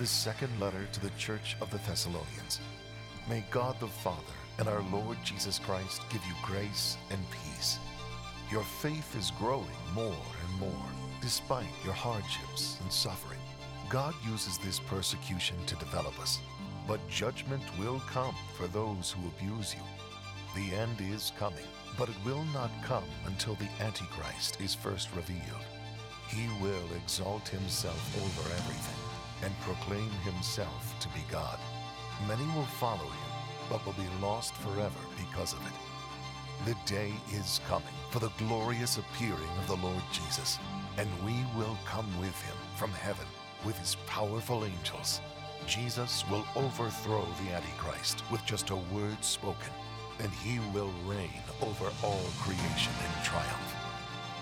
the second letter to the Church of the Thessalonians. May God the Father and our Lord Jesus Christ give you grace and peace. Your faith is growing more and more, despite your hardships and suffering. God uses this persecution to develop us, but judgment will come for those who abuse you. The end is coming, but it will not come until the Antichrist is first revealed. He will exalt himself over everything and proclaim himself to be God. Many will follow him, but will be lost forever because of it. The day is coming for the glorious appearing of the Lord Jesus, and we will come with him from heaven with his powerful angels. Jesus will overthrow the Antichrist with just a word spoken, and he will reign over all creation in triumph.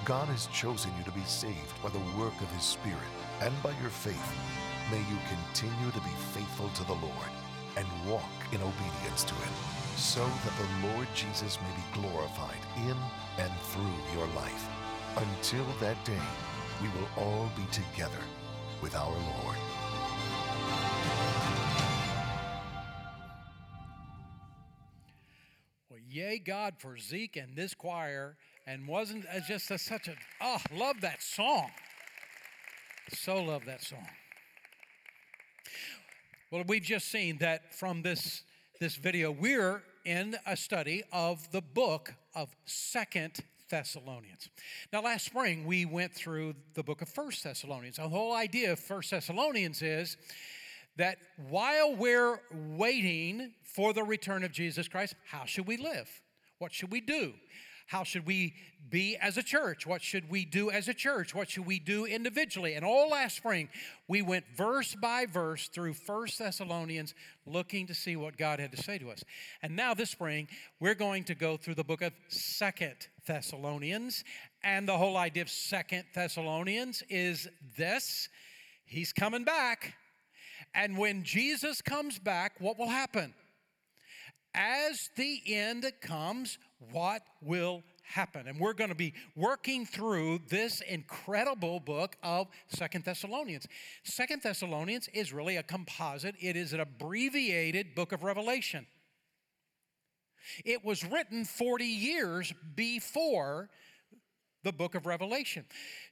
God has chosen you to be saved by the work of his Spirit and by your faith. May you continue to be faithful to the Lord and walk in obedience to him, so that the Lord Jesus may be glorified in and through your life. Until that day, we will all be together with our Lord. Well, yay God for Zeke and this choir, and wasn't it just love that song. So love that song. Well, we've just seen that from this video, we're in a study of the book of 2 Thessalonians. Now, last spring, we went through the book of 1 Thessalonians. The whole idea of 1 Thessalonians is that while we're waiting for the return of Jesus Christ, how should we live? What should we do? How should we be as a church? What should we do as a church? What should we do individually? And all last spring, we went verse by verse through 1 Thessalonians, looking to see what God had to say to us. And now this spring, we're going to go through the book of 2 Thessalonians. And the whole idea of 2 Thessalonians is this: he's coming back. And when Jesus comes back, what will happen? As the end comes, what will happen? And we're going to be working through this incredible book of 2 Thessalonians. 2 Thessalonians is really a composite. It is an abbreviated book of Revelation. It was written 40 years before the book of Revelation.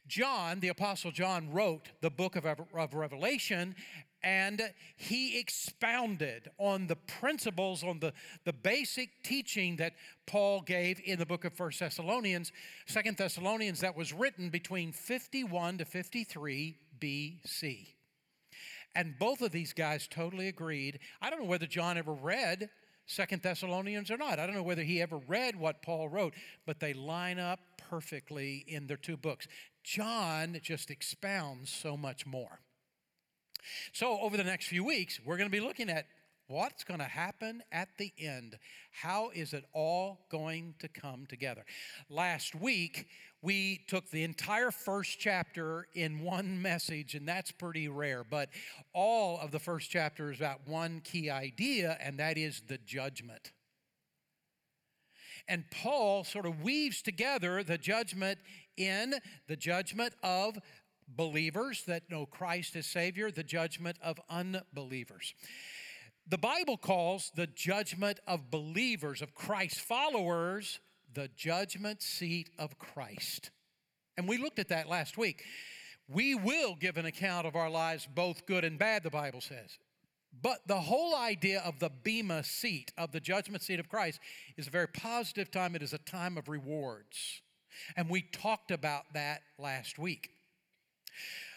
John, the Apostle John, wrote the book of Revelation, and he expounded on the principles, on the basic teaching that Paul gave in the book of 2 Thessalonians, that was written between 51 to 53 BC. And both of these guys totally agreed. I don't know whether John ever read 2 Thessalonians or not. I don't know whether he ever read what Paul wrote, but they line up perfectly in their two books. John just expounds so much more. So over the next few weeks, we're going to be looking at what's going to happen at the end. How is it all going to come together? Last week, we took the entire first chapter in one message, and that's pretty rare. But all of the first chapter is about one key idea, and that is the judgment. And Paul sort of weaves together the judgment in the judgment of believers that know Christ as Savior, the judgment of unbelievers. The Bible calls the judgment of believers, of Christ's followers, the judgment seat of Christ. And we looked at that last week. We will give an account of our lives, both good and bad, the Bible says. But the whole idea of the Bema seat, of the judgment seat of Christ, is a very positive time. It is a time of rewards. And we talked about that last week.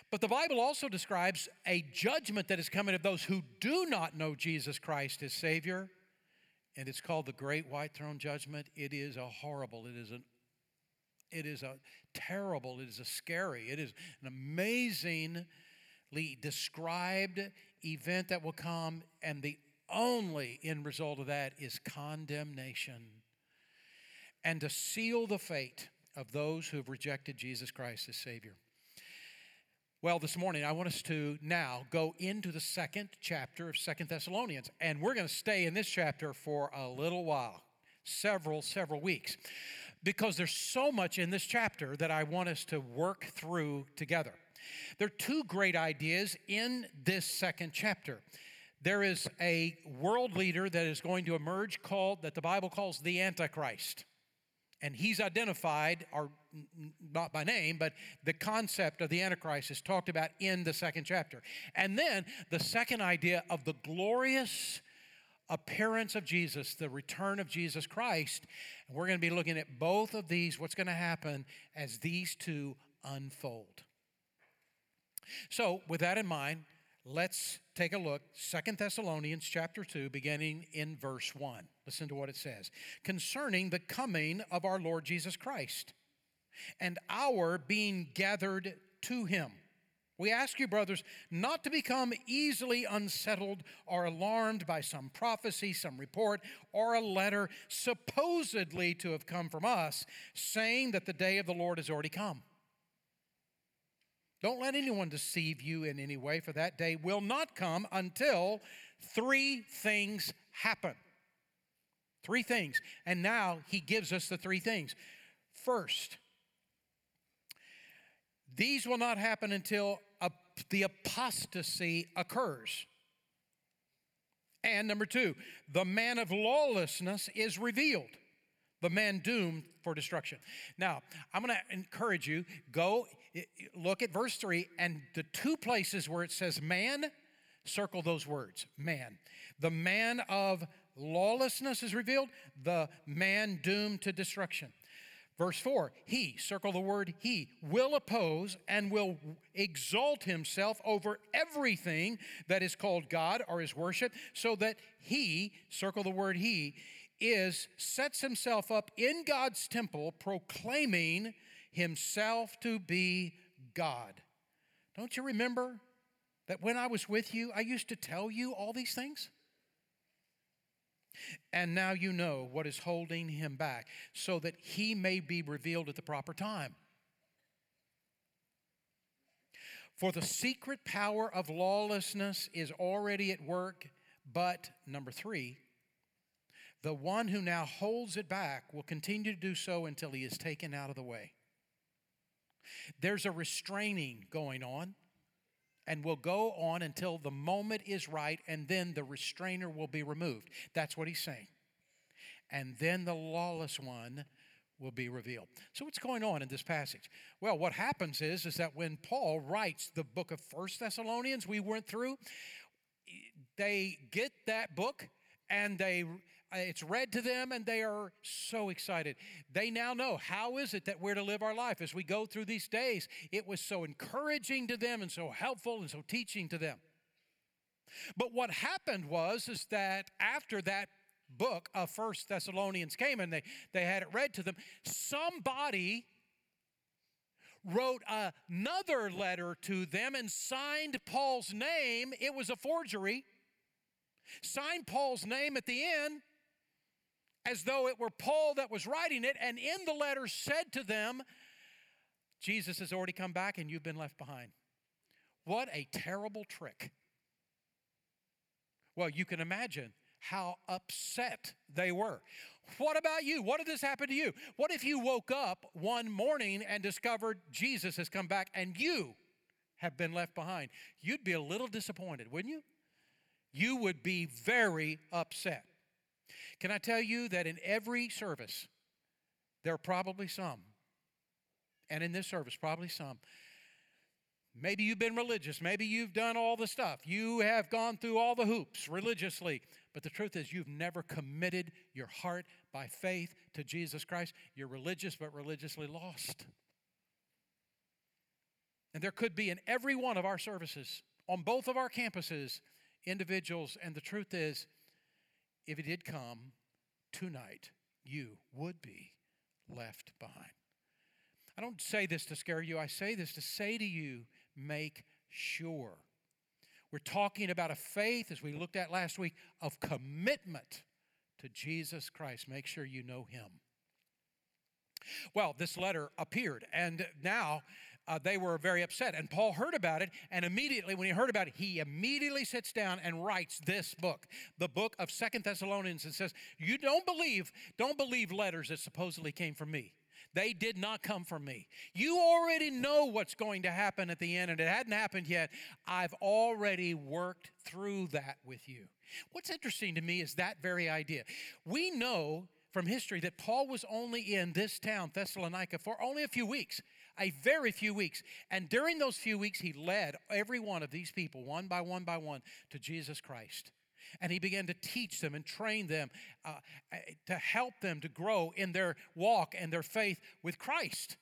But the Bible also describes a judgment that is coming of those who do not know Jesus Christ as Savior, and it's called the Great White Throne Judgment. It is a horrible, it is a terrible, it is a scary, it is an amazingly described event that will come, and the only end result of that is condemnation. And to seal the fate of those who have rejected Jesus Christ as Savior. Well, this morning, I want us to now go into the second chapter of 2 Thessalonians, and we're going to stay in this chapter for a little while, several weeks, because there's so much in this chapter that I want us to work through together. There are two great ideas in this second chapter. There is a world leader that is going to emerge that the Bible calls the Antichrist. And he's identified, or not by name, but the concept of the Antichrist is talked about in the second chapter. And then the second idea of the glorious appearance of Jesus, the return of Jesus Christ. And we're going to be looking at both of these, what's going to happen as these two unfold. So with that in mind, let's take a look. 2 Thessalonians chapter 2, beginning in verse 1. Listen to what it says. Concerning the coming of our Lord Jesus Christ and our being gathered to him. We ask you, brothers, not to become easily unsettled or alarmed by some prophecy, some report, or a letter supposedly to have come from us, saying that the day of the Lord has already come. Don't let anyone deceive you in any way, for that day will not come until three things happen. Three things. And now he gives us the three things. First, these will not happen until the apostasy occurs. And number two, the man of lawlessness is revealed, the man doomed for destruction. Now, I'm going to encourage you, go look at verse 3, and the two places where it says man, circle those words, man. The man of lawlessness is revealed, the man doomed to destruction. Verse 4, he, circle the word he, will oppose and will exalt himself over everything that is called God or is worship, so that he, circle the word he, sets himself up in God's temple, proclaiming himself to be God. Don't you remember that when I was with you, I used to tell you all these things? And now you know what is holding him back, so that he may be revealed at the proper time. For the secret power of lawlessness is already at work, but, number 3, the one who now holds it back will continue to do so until he is taken out of the way. There's a restraining going on, and will go on until the moment is right, and then the restrainer will be removed. That's what he's saying. And then the lawless one will be revealed. So what's going on in this passage? Well, what happens is that when Paul writes the book of 1 Thessalonians we went through, they get that book, and it's read to them, and they are so excited. They now know, how is it that we're to live our life as we go through these days? It was so encouraging to them and so helpful and so teaching to them. But what happened is that after that book of 1 Thessalonians came and they had it read to them, somebody wrote another letter to them and signed Paul's name. It was a forgery. Signed Paul's name at the end, as though it were Paul that was writing it, and in the letter said to them, Jesus has already come back and you've been left behind. What a terrible trick. Well, you can imagine how upset they were. What about you? What if this happened to you? What if you woke up one morning and discovered Jesus has come back and you have been left behind? You'd be a little disappointed, wouldn't you? You would be very upset. Can I tell you that in every service, there are probably some, and in this service, probably some. Maybe you've been religious. Maybe you've done all the stuff. You have gone through all the hoops religiously. But the truth is, you've never committed your heart by faith to Jesus Christ. You're religious, but religiously lost. And there could be in every one of our services, on both of our campuses, individuals, and the truth is, if it did come tonight, you would be left behind. I don't say this to scare you. I say this to say to you, make sure. We're talking about a faith, as we looked at last week, of commitment to Jesus Christ. Make sure you know him. Well, this letter appeared, and now they were very upset, and Paul heard about it, and immediately, when he heard about it, he immediately sits down and writes this book, the book of 2 Thessalonians, and says, you don't believe letters that supposedly came from me. They did not come from me. You already know what's going to happen at the end, and it hadn't happened yet. I've already worked through that with you. What's interesting to me is that very idea. We know from history that Paul was only in this town, Thessalonica, for only a few weeks, a very few weeks. And during those few weeks, he led every one of these people, one by one by one, to Jesus Christ. And he began to teach them and train them to help them to grow in their walk and their faith with Christ.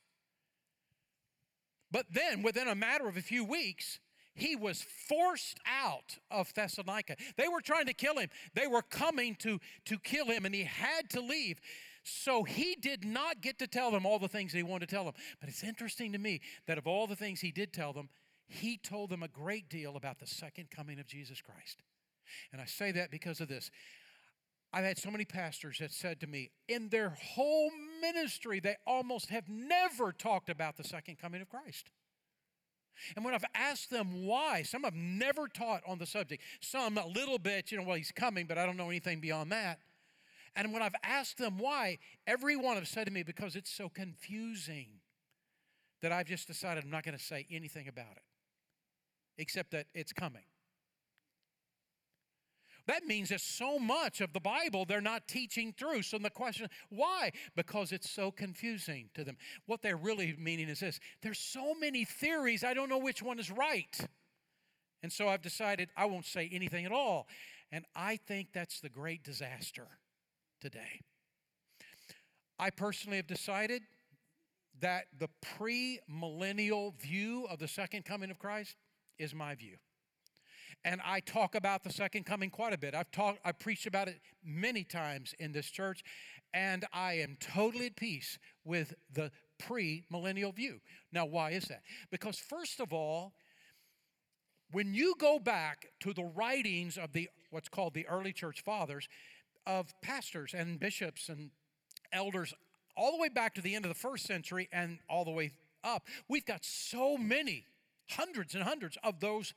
But then, within a matter of a few weeks, he was forced out of Thessalonica. They were trying to kill him. They were coming to kill him, and he had to leave. So he did not get to tell them all the things he wanted to tell them. But it's interesting to me that of all the things he did tell them, he told them a great deal about the second coming of Jesus Christ. And I say that because of this. I've had so many pastors that said to me, in their whole ministry, they almost have never talked about the second coming of Christ. And when I've asked them why, some have never taught on the subject. Some a little bit, well, he's coming, but I don't know anything beyond that. And when I've asked them why, everyone have said to me, because it's so confusing that I've just decided I'm not going to say anything about it, except that it's coming. That means there's so much of the Bible they're not teaching through. So the question, why? Because it's so confusing to them. What they're really meaning is this. There's so many theories, I don't know which one is right. And so I've decided I won't say anything at all. And I think that's the great disaster today. I personally have decided that the pre-millennial view of the second coming of Christ is my view. And I talk about the second coming quite a bit. I preached about it many times in this church, and I am totally at peace with the pre-millennial view. Now, why is that? Because first of all, when you go back to the writings of what's called the early church fathers, of pastors and bishops and elders, all the way back to the end of the first century and all the way up, we've got so many, hundreds and hundreds of those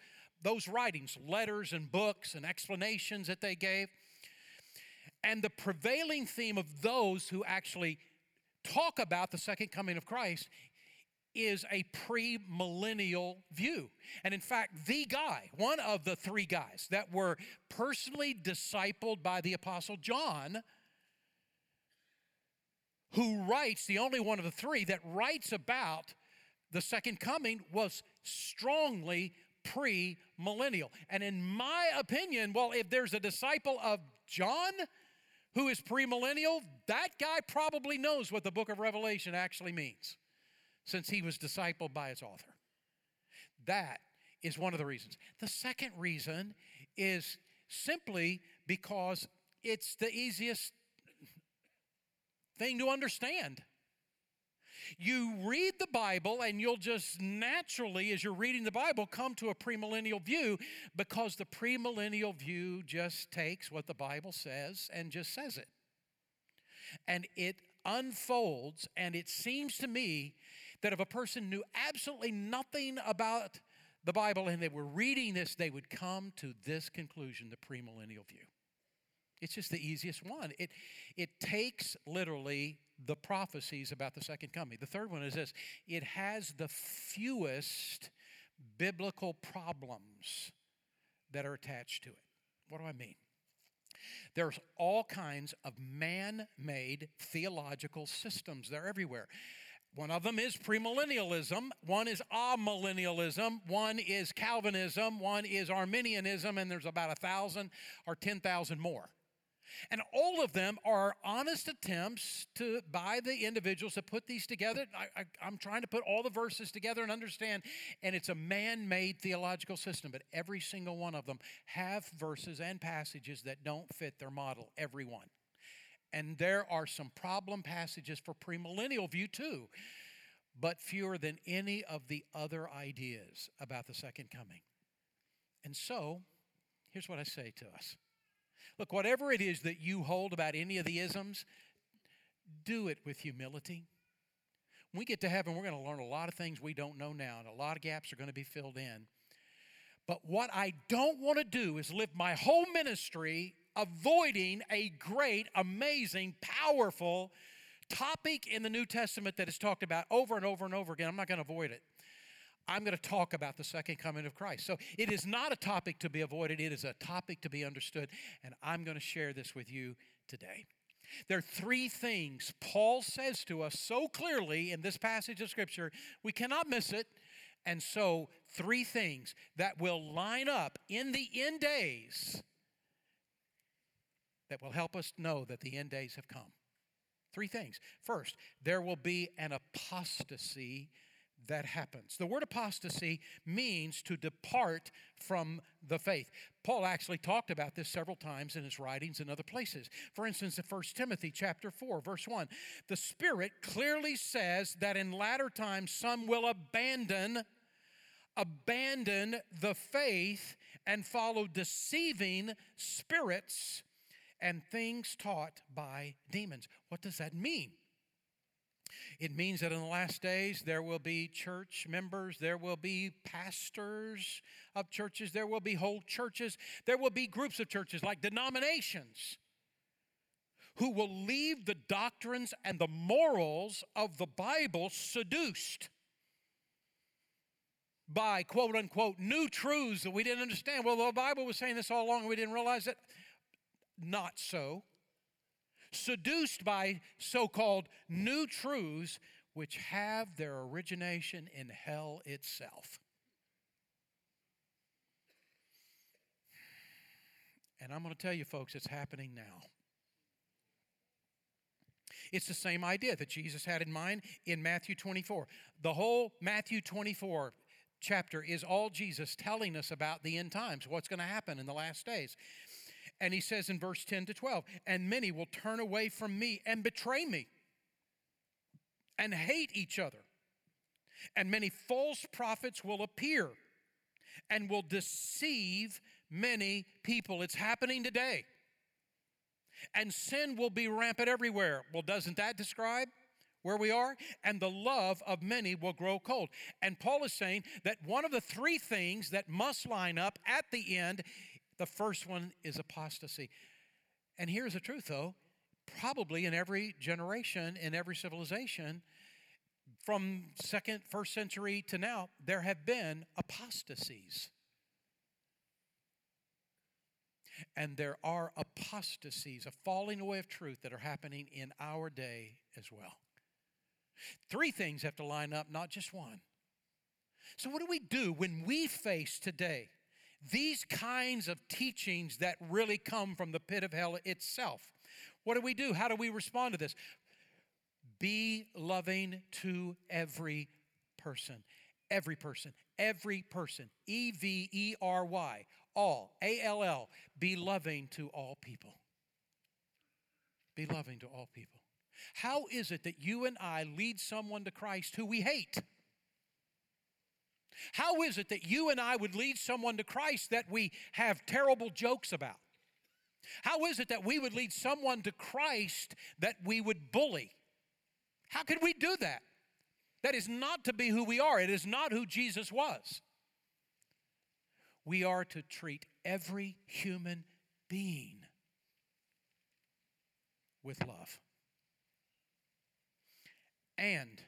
writings, letters and books and explanations that they gave. And the prevailing theme of those who actually talk about the second coming of Christ is a premillennial view. And in fact, the guy, one of the three guys that were personally discipled by the Apostle John, who writes, the only one of the three that writes about the second coming, was strongly pre-millennial. And in my opinion, well, if there's a disciple of John who is pre-millennial, that guy probably knows what the book of Revelation actually means, since he was discipled by its author. That is one of the reasons. The second reason is simply because it's the easiest thing to understand. You read the Bible and you'll just naturally, as you're reading the Bible, come to a premillennial view, because the premillennial view just takes what the Bible says and just says it. And it unfolds, and it seems to me that if a person knew absolutely nothing about the Bible and they were reading this, they would come to this conclusion, the premillennial view. It's just the easiest one. It takes literally the prophecies about the second coming. The third one is this. It has the fewest biblical problems that are attached to it. What do I mean? There's all kinds of man-made theological systems. They're everywhere. One of them is premillennialism. One is amillennialism. One is Calvinism. One is Arminianism. And there's about 1,000 or 10,000 more. And all of them are honest attempts by the individuals to put these together. I'm trying to put all the verses together and understand, and it's a man-made theological system, but every single one of them have verses and passages that don't fit their model, every one. And there are some problem passages for premillennial view too, but fewer than any of the other ideas about the second coming. And so, here's what I say to us. Look, whatever it is that you hold about any of the isms, do it with humility. When we get to heaven, we're going to learn a lot of things we don't know now, and a lot of gaps are going to be filled in. But what I don't want to do is live my whole ministry avoiding a great, amazing, powerful topic in the New Testament that is talked about over and over and over again. I'm not going to avoid it. I'm going to talk about the second coming of Christ. So it is not a topic to be avoided. It is a topic to be understood. And I'm going to share this with you today. There are three things Paul says to us so clearly in this passage of Scripture. We cannot miss it. And so three things that will line up in the end days that will help us know that the end days have come. Three things. First, there will be an apostasy that happens. The word apostasy means to depart from the faith. Paul actually talked about this several times in his writings and other places. For instance, in 1 Timothy chapter 4, verse 1, the Spirit clearly says that in latter times some will abandon the faith and follow deceiving spirits and things taught by demons. What does that mean? It means that in the last days, there will be church members, there will be pastors of churches, there will be whole churches, there will be groups of churches like denominations who will leave the doctrines and the morals of the Bible seduced by quote unquote new truths that we didn't understand. Well, the Bible was saying this all along and we didn't realize it. Not so. Seduced by so-called new truths which have their origination in hell itself. And I'm going to tell you, folks, it's happening now. It's the same idea that Jesus had in mind in Matthew 24. The whole Matthew 24 chapter is all Jesus telling us about the end times, what's going to happen in the last days. And he says in verse 10 to 12, and many will turn away from me and betray me and hate each other. And many false prophets will appear and will deceive many people. It's happening today. And sin will be rampant everywhere. Well, doesn't that describe where we are? And the love of many will grow cold. And Paul is saying that one of the three things that must line up at the end. The first one is apostasy. And here's the truth, though. Probably in every generation, in every civilization, from first century to now, there have been apostasies. And there are apostasies, a falling away of truth that are happening in our day as well. Three things have to line up, not just one. So what do we do when we face today these kinds of teachings that really come from the pit of hell itself? What do we do? How do we respond to this? Be loving to every person. Every person. Every person. E-V-E-R-Y. All. A-L-L. Be loving to all people. Be loving to all people. How is it that you and I lead someone to Christ who we hate? How is it that you and I would lead someone to Christ that we have terrible jokes about? How is it that we would lead someone to Christ that we would bully? How could we do that? That is not to be who we are. It is not who Jesus was. We are to treat every human being with love. And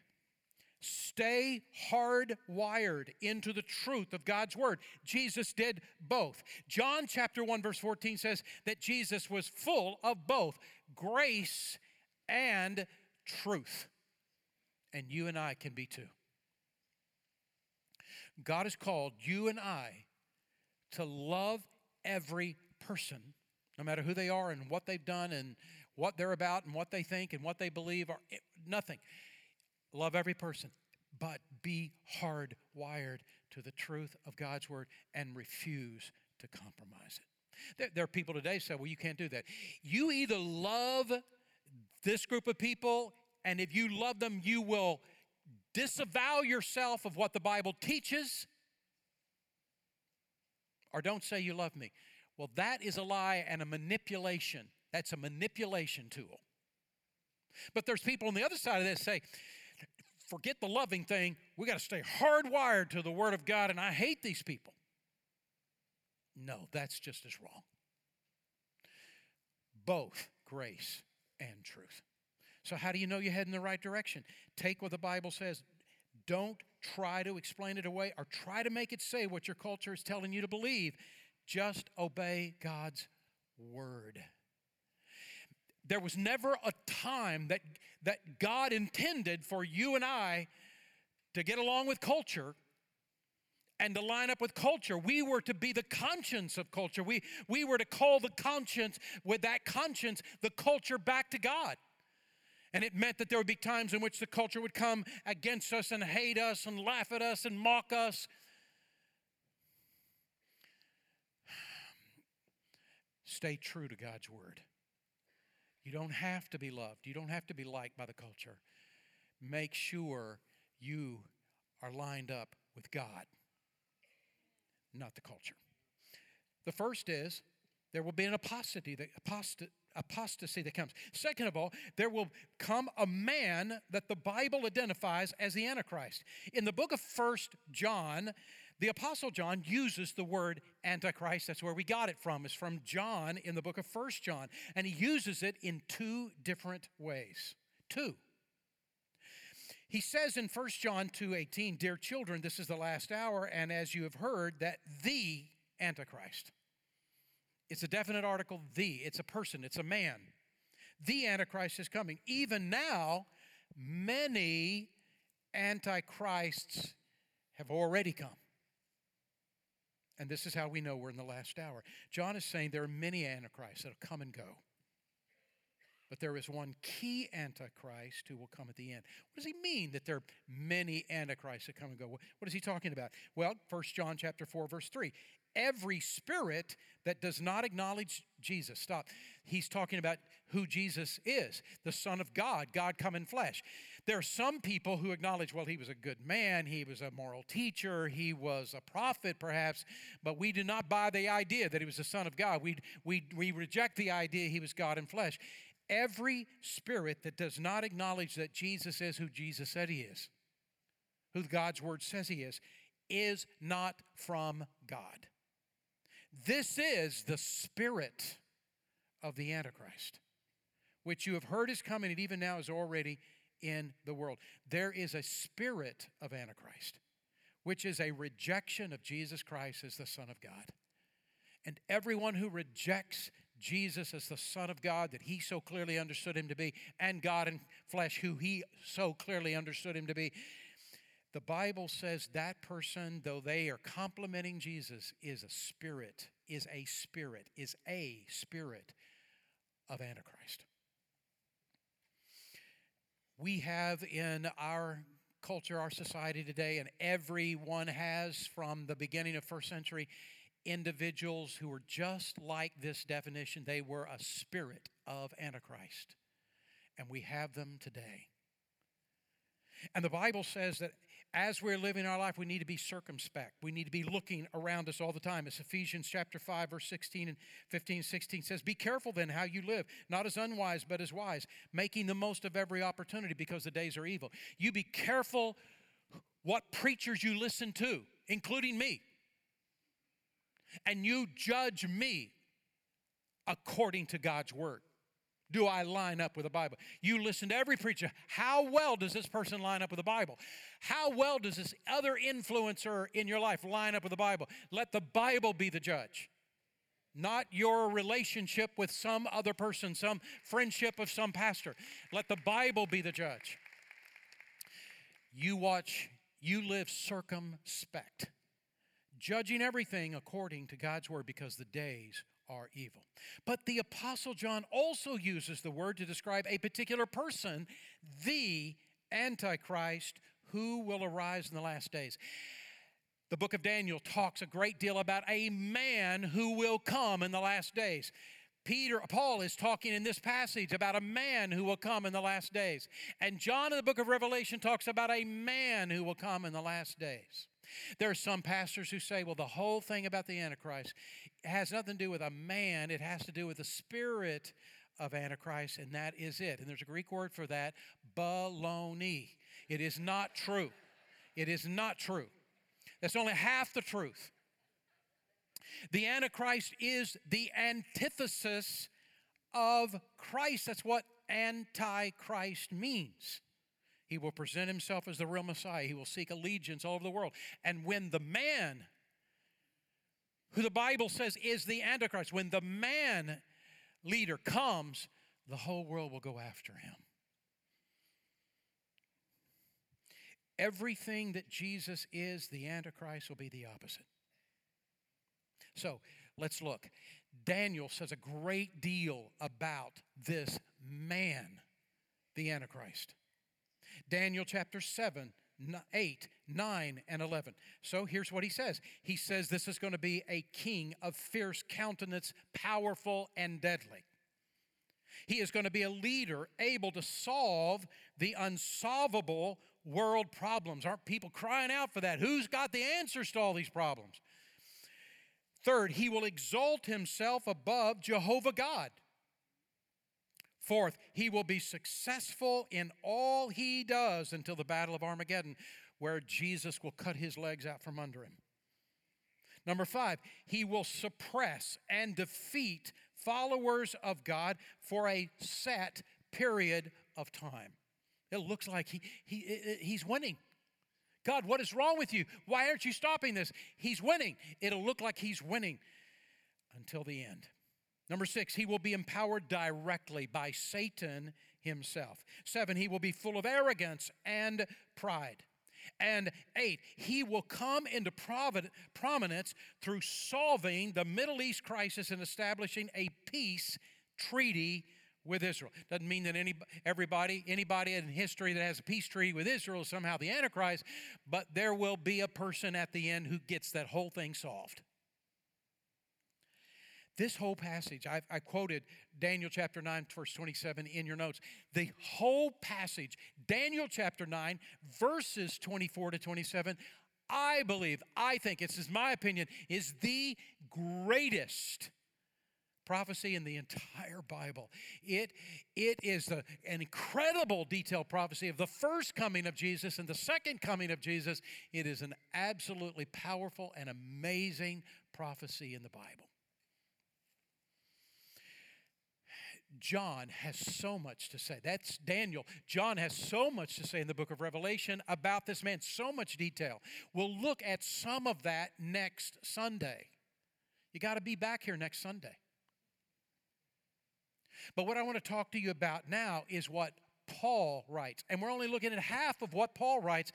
stay hardwired into the truth of God's word. Jesus did both. John chapter 1 verse 14 says that Jesus was full of both grace and truth. And you and I can be too. God has called you and I to love every person, no matter who they are and what they've done and what they're about and what they think and what they believe or nothing. Love every person, but be hardwired to the truth of God's word and refuse to compromise it. There are people today who say, well, you can't do that. You either love this group of people, and if you love them, you will disavow yourself of what the Bible teaches, or don't say you love me. Well, that is a lie and a manipulation. That's a manipulation tool. But there's people on the other side of this say, forget the loving thing. We got to stay hardwired to the Word of God, and I hate these people. No, that's just as wrong. Both grace and truth. So how do you know you're heading the right direction? Take what the Bible says. Don't try to explain it away or try to make it say what your culture is telling you to believe. Just obey God's word. There was never a time that God intended for you and I to get along with culture and to line up with culture. We were to be the conscience of culture. We were to call the conscience, with that conscience, the culture back to God. And it meant that there would be times in which the culture would come against us and hate us and laugh at us and mock us. Stay true to God's word. You don't have to be loved. You don't have to be liked by the culture. Make sure you are lined up with God, not the culture. The first is there will be an apostasy that comes. Second of all, there will come a man that the Bible identifies as the Antichrist. In the book of 1 John, the Apostle John uses the word Antichrist. That's where we got it from. It's from John in the book of 1 John. And he uses it in two different ways. Two. He says in 1 John 2:18, "Dear children, this is the last hour, and as you have heard, that the Antichrist..." It's a definite article, the. It's a person. It's a man. The Antichrist is coming. Even now, many antichrists have already come. And this is how we know we're in the last hour. John is saying there are many antichrists that will come and go. But there is one key antichrist who will come at the end. What does he mean that there are many antichrists that come and go? What is he talking about? Well, 1 John chapter 4, verse 3. Every spirit that does not acknowledge Jesus. Stop. He's talking about who Jesus is, the Son of God, God come in flesh. There are some people who acknowledge, well, he was a good man, he was a moral teacher, he was a prophet perhaps, but we do not buy the idea that he was the Son of God. We reject the idea he was God in flesh. Every spirit that does not acknowledge that Jesus is who Jesus said he is, who God's word says he is not from God. This is the spirit of the Antichrist, which you have heard is coming, and even now is already in the world. There is a spirit of Antichrist, which is a rejection of Jesus Christ as the Son of God. And everyone who rejects Jesus as the Son of God, that he so clearly understood him to be, and God in flesh, who he so clearly understood him to be, the Bible says that person, though they are complimenting Jesus, is a spirit of Antichrist. We have in our culture, our society today, and everyone has from the beginning of first century, individuals who are just like this definition. They were a spirit of Antichrist, and we have them today. And the Bible says that as we're living our life, we need to be circumspect. We need to be looking around us all the time. It's Ephesians chapter 5, verse 16 and 15, 16 says, "Be careful then how you live, not as unwise, but as wise, making the most of every opportunity because the days are evil." You be careful what preachers you listen to, including me. And you judge me according to God's word. Do I line up with the Bible? You listen to every preacher. How well does this person line up with the Bible? How well does this other influencer in your life line up with the Bible? Let the Bible be the judge, not your relationship with some other person, some friendship of some pastor. Let the Bible be the judge. You live circumspect, judging everything according to God's word because the days are evil. But the Apostle John also uses the word to describe a particular person, the Antichrist, who will arise in the last days. The book of Daniel talks a great deal about a man who will come in the last days. Paul is talking in this passage about a man who will come in the last days. And John in the book of Revelation talks about a man who will come in the last days. There are some pastors who say, well, the whole thing about the Antichrist has nothing to do with a man. It has to do with the spirit of Antichrist, and that is it. And there's a Greek word for that, baloney. It is not true. It is not true. That's only half the truth. The Antichrist is the antithesis of Christ. That's what Antichrist means. He will present himself as the real Messiah. He will seek allegiance all over the world. And when the man, who the Bible says is the Antichrist, when the man leader comes, the whole world will go after him. Everything that Jesus is, the Antichrist will be the opposite. So let's look. Daniel says a great deal about this man, the Antichrist. Daniel chapter 7, 8, 9, and 11. So here's what he says. He says this is going to be a king of fierce countenance, powerful and deadly. He is going to be a leader able to solve the unsolvable world problems. Aren't people crying out for that? Who's got the answers to all these problems? Third, he will exalt himself above Jehovah God. Fourth, he will be successful in all he does until the battle of Armageddon, where Jesus will cut his legs out from under him. Number 5, he will suppress and defeat followers of God for a set period of time. It looks like he's winning. God, what is wrong with you? Why aren't you stopping this? He's winning. It'll look like he's winning until the end. Number 6, he will be empowered directly by Satan himself. 7, he will be full of arrogance and pride. And 8, he will come into prominence through solving the Middle East crisis and establishing a peace treaty with Israel. Doesn't mean that anybody in history that has a peace treaty with Israel is somehow the Antichrist, but there will be a person at the end who gets that whole thing solved. This whole passage, I quoted Daniel chapter 9, verse 27 in your notes. The whole passage, Daniel chapter 9, verses 24 to 27, I think, this is my opinion, is the greatest prophecy in the entire Bible. It is an incredible detailed prophecy of the first coming of Jesus and the second coming of Jesus. It is an absolutely powerful and amazing prophecy in the Bible. John has so much to say. That's Daniel. John has so much to say in the book of Revelation about this man, so much detail. We'll look at some of that next Sunday. You got to be back here next Sunday. But what I want to talk to you about now is what Paul writes. And we're only looking at half of what Paul writes.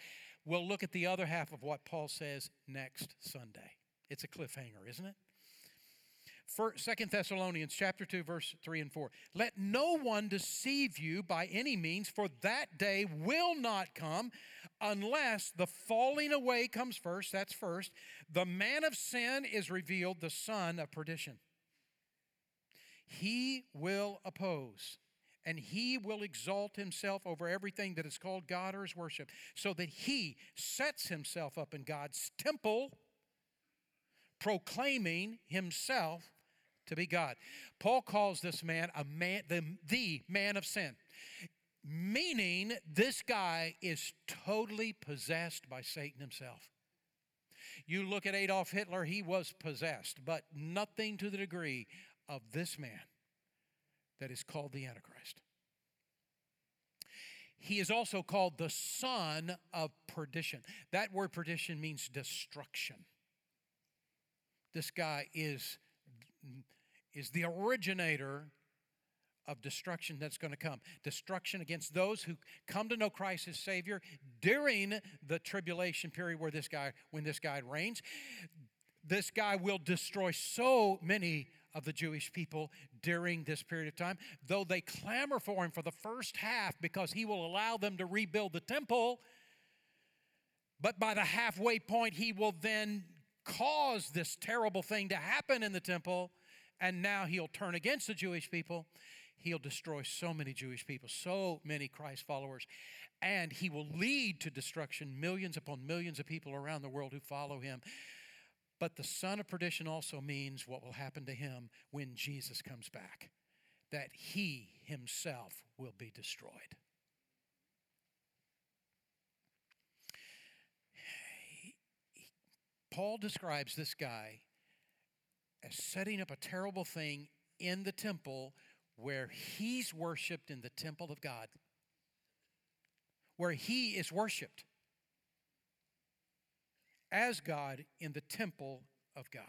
We'll look at the other half of what Paul says next Sunday. It's a cliffhanger, isn't it? 2 Thessalonians chapter 2, verse 3 and 4. Let no one deceive you by any means, for that day will not come unless the falling away comes first. That's first. The man of sin is revealed, the son of perdition. He will oppose, and he will exalt himself over everything that is called God or is worship, so that he sets himself up in God's temple, proclaiming himself to be God. Paul calls this man the man of sin, meaning this guy is totally possessed by Satan himself. You look at Adolf Hitler, he was possessed, but nothing to the degree of this man that is called the Antichrist. He is also called the son of perdition. That word perdition means destruction. This guy is the originator of destruction that's going to come. Destruction against those who come to know Christ as Savior during the tribulation period when this guy reigns. This guy will destroy so many of the Jewish people during this period of time, though they clamor for him for the first half because he will allow them to rebuild the temple. But by the halfway point, he will then cause this terrible thing to happen in the temple, and now he'll turn against the Jewish people. He'll destroy so many Jewish people, so many Christ followers, and he will lead to destruction millions upon millions of people around the world who follow him. But the son of perdition also means what will happen to him when Jesus comes back, that he himself will be destroyed. Paul describes this guy as setting up a terrible thing in the temple where he's worshiped in the temple of God, where he is worshiped as God in the temple of God.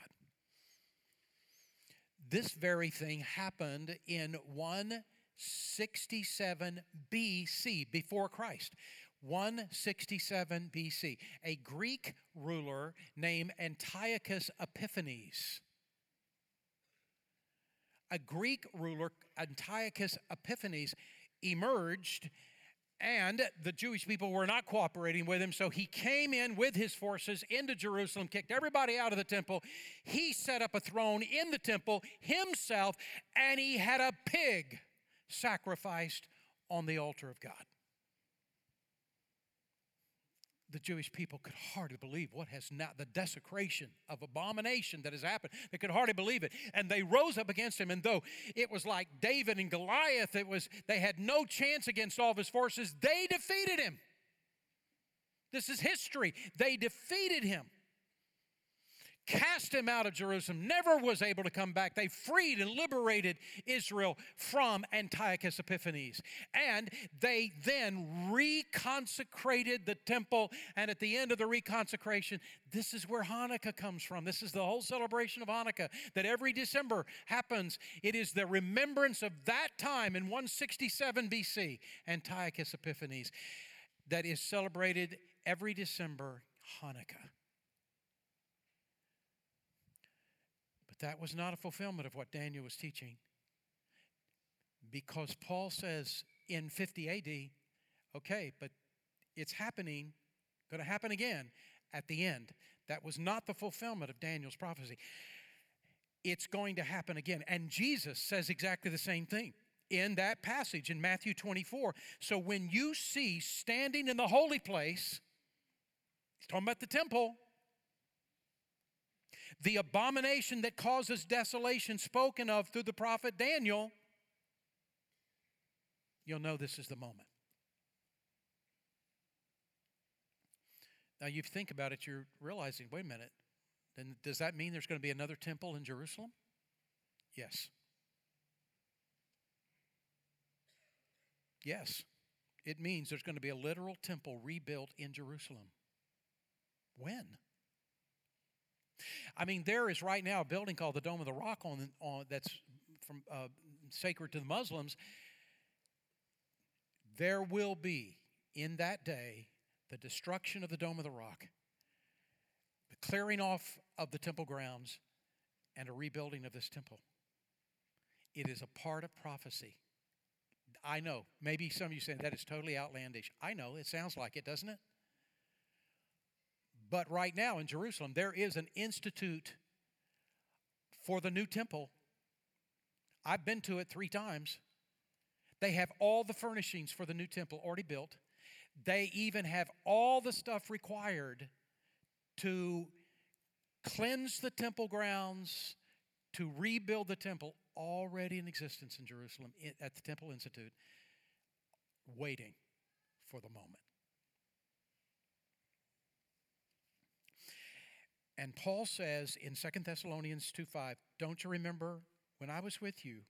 This very thing happened in 167 B.C., before Christ. 167 B.C., a Greek ruler named Antiochus Epiphanes. A Greek ruler, Antiochus Epiphanes, emerged, and the Jewish people were not cooperating with him, so he came in with his forces into Jerusalem, kicked everybody out of the temple. He set up a throne in the temple himself, and he had a pig sacrificed on the altar of God. The Jewish people could hardly believe what has now, the desecration of abomination that has happened. They could hardly believe it. And they rose up against him. And though it was like David and Goliath, they had no chance against all of his forces. They defeated him. This is history. They defeated him. Cast him out of Jerusalem, never was able to come back. They freed and liberated Israel from Antiochus Epiphanes. And they then reconsecrated the temple. And at the end of the reconsecration, this is where Hanukkah comes from. This is the whole celebration of Hanukkah that every December happens. It is the remembrance of that time in 167 BC, Antiochus Epiphanes, that is celebrated every December, Hanukkah. That was not a fulfillment of what Daniel was teaching, because Paul says in 50 A.D., okay, but it's happening, going to happen again at the end. That was not the fulfillment of Daniel's prophecy. It's going to happen again. And Jesus says exactly the same thing in that passage in Matthew 24. So when you see standing in the holy place, he's talking about the temple, the abomination that causes desolation spoken of through the prophet Daniel, you'll know this is the moment. Now, you think about it, you're realizing, wait a minute, then does that mean there's going to be another temple in Jerusalem? Yes. Yes. It means there's going to be a literal temple rebuilt in Jerusalem. When? I mean, there is right now a building called the Dome of the Rock on that's from sacred to the Muslims. There will be, in that day, the destruction of the Dome of the Rock, the clearing off of the temple grounds, and a rebuilding of this temple. It is a part of prophecy. I know, maybe some of you say that is totally outlandish. I know, it sounds like it, doesn't it? But right now in Jerusalem, there is an institute for the new temple. I've been to it 3 times. They have all the furnishings for the new temple already built. They even have all the stuff required to cleanse the temple grounds, to rebuild the temple, already in existence in Jerusalem at the Temple Institute, waiting for the moment. And Paul says in 2 Thessalonians 2:5, don't you remember when I was with you,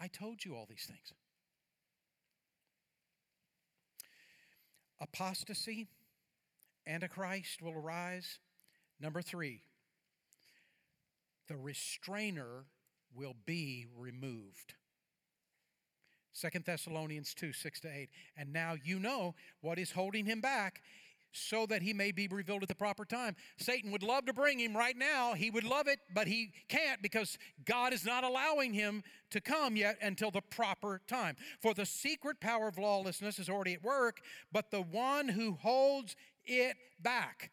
I told you all these things. Apostasy, Antichrist will arise. Number 3, the restrainer will be removed. 2 Thessalonians 2:6-8, and now you know what is holding him back, so that he may be revealed at the proper time. Satan would love to bring him right now. He would love it, but he can't, because God is not allowing him to come yet until the proper time. For the secret power of lawlessness is already at work, but the one who holds it back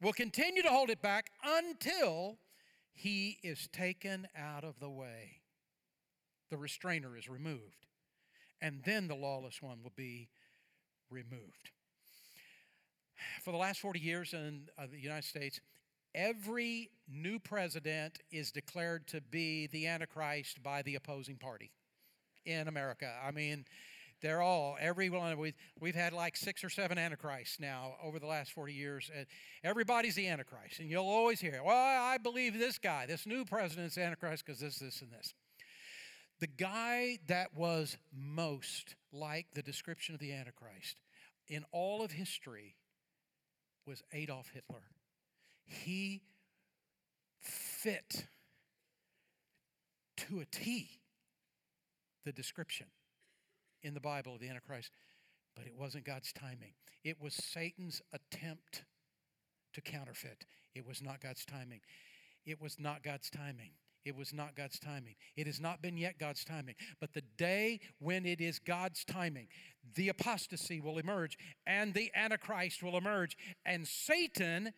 will continue to hold it back until he is taken out of the way. The restrainer is removed, and then the lawless one will be removed. For the last 40 years in the United States, every new president is declared to be the Antichrist by the opposing party in America. I mean, they're all, everyone, we've had like 6 or 7 Antichrists now over the last 40 years. Everybody's the Antichrist, and you'll always hear, well, I believe this guy, this new president's Antichrist because this, this, and this. The guy that was most like the description of the Antichrist in all of history was Adolf Hitler. He fit to a T the description in the Bible of the Antichrist, but it wasn't God's timing. It was Satan's attempt to counterfeit. It was not God's timing. It was not God's timing. It was not God's timing. It has not been yet God's timing. But the day when it is God's timing, the apostasy will emerge and the Antichrist will emerge. And Satan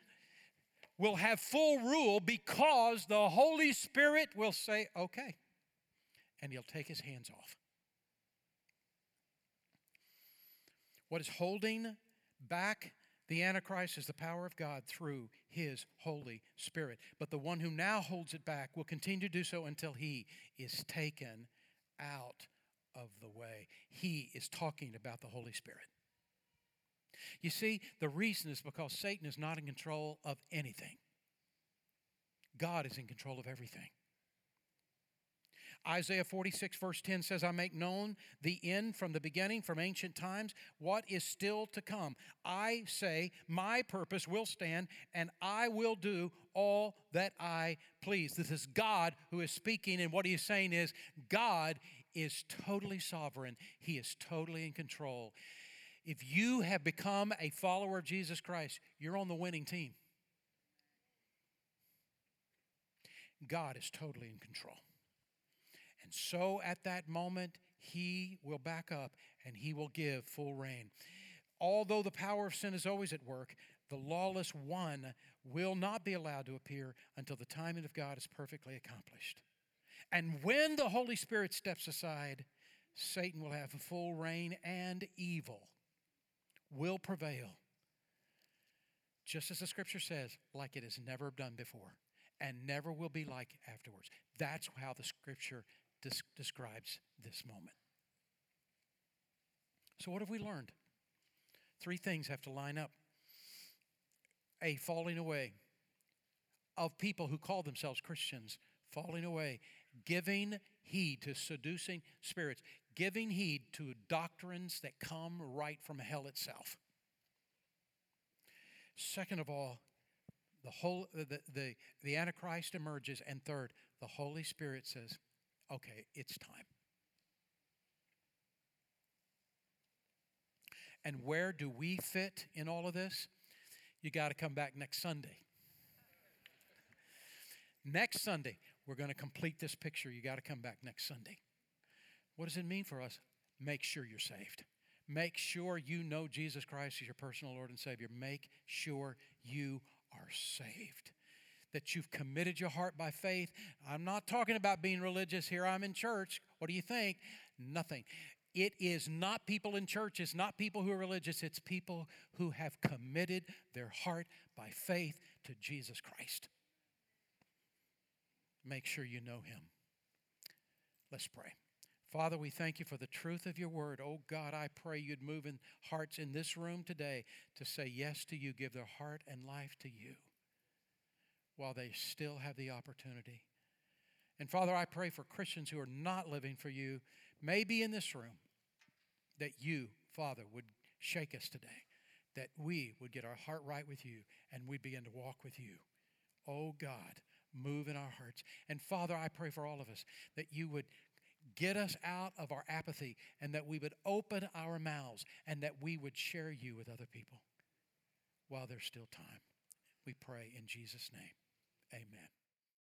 will have full rule because the Holy Spirit will say, okay. And he'll take his hands off. What is holding back the Antichrist is the power of God through his Holy Spirit. But the one who now holds it back will continue to do so until he is taken out of the way. He is talking about the Holy Spirit. You see, the reason is because Satan is not in control of anything. God is in control of everything. Isaiah 46 verse 10 says, I make known the end from the beginning, from ancient times, what is still to come. I say, my purpose will stand, and I will do all that I please. This is God who is speaking, and what he is saying is, God is totally sovereign. He is totally in control. If you have become a follower of Jesus Christ, you're on the winning team. God is totally in control. And so at that moment, he will back up and he will give full reign. Although the power of sin is always at work, the lawless one will not be allowed to appear until the timing of God is perfectly accomplished. And when the Holy Spirit steps aside, Satan will have full reign and evil will prevail, just as the Scripture says, like it has never done before and never will be like afterwards. That's how the Scripture describes this moment. So what have we learned? Three things have to line up. A falling away of people who call themselves Christians, falling away, giving heed to seducing spirits, giving heed to doctrines that come right from hell itself. Second of all, the Antichrist emerges, and third, the Holy Spirit says, okay, it's time. And where do we fit in all of this? You got to come back next Sunday. Next Sunday, we're going to complete this picture. You got to come back next Sunday. What does it mean for us? Make sure you're saved. Make sure you know Jesus Christ is your personal Lord and Savior. Make sure you are saved, that you've committed your heart by faith. I'm not talking about being religious here. I'm in church. What do you think? Nothing. It is not people in church. It's not people who are religious. It's people who have committed their heart by faith to Jesus Christ. Make sure you know him. Let's pray. Father, we thank you for the truth of your word. Oh, God, I pray you'd move in hearts in this room today to say yes to you, give their heart and life to you while they still have the opportunity. And, Father, I pray for Christians who are not living for you, maybe in this room, that you, Father, would shake us today, that we would get our heart right with you and we'd begin to walk with you. Oh, God, move in our hearts. And, Father, I pray for all of us that you would get us out of our apathy and that we would open our mouths and that we would share you with other people while there's still time. We pray in Jesus' name. Amen.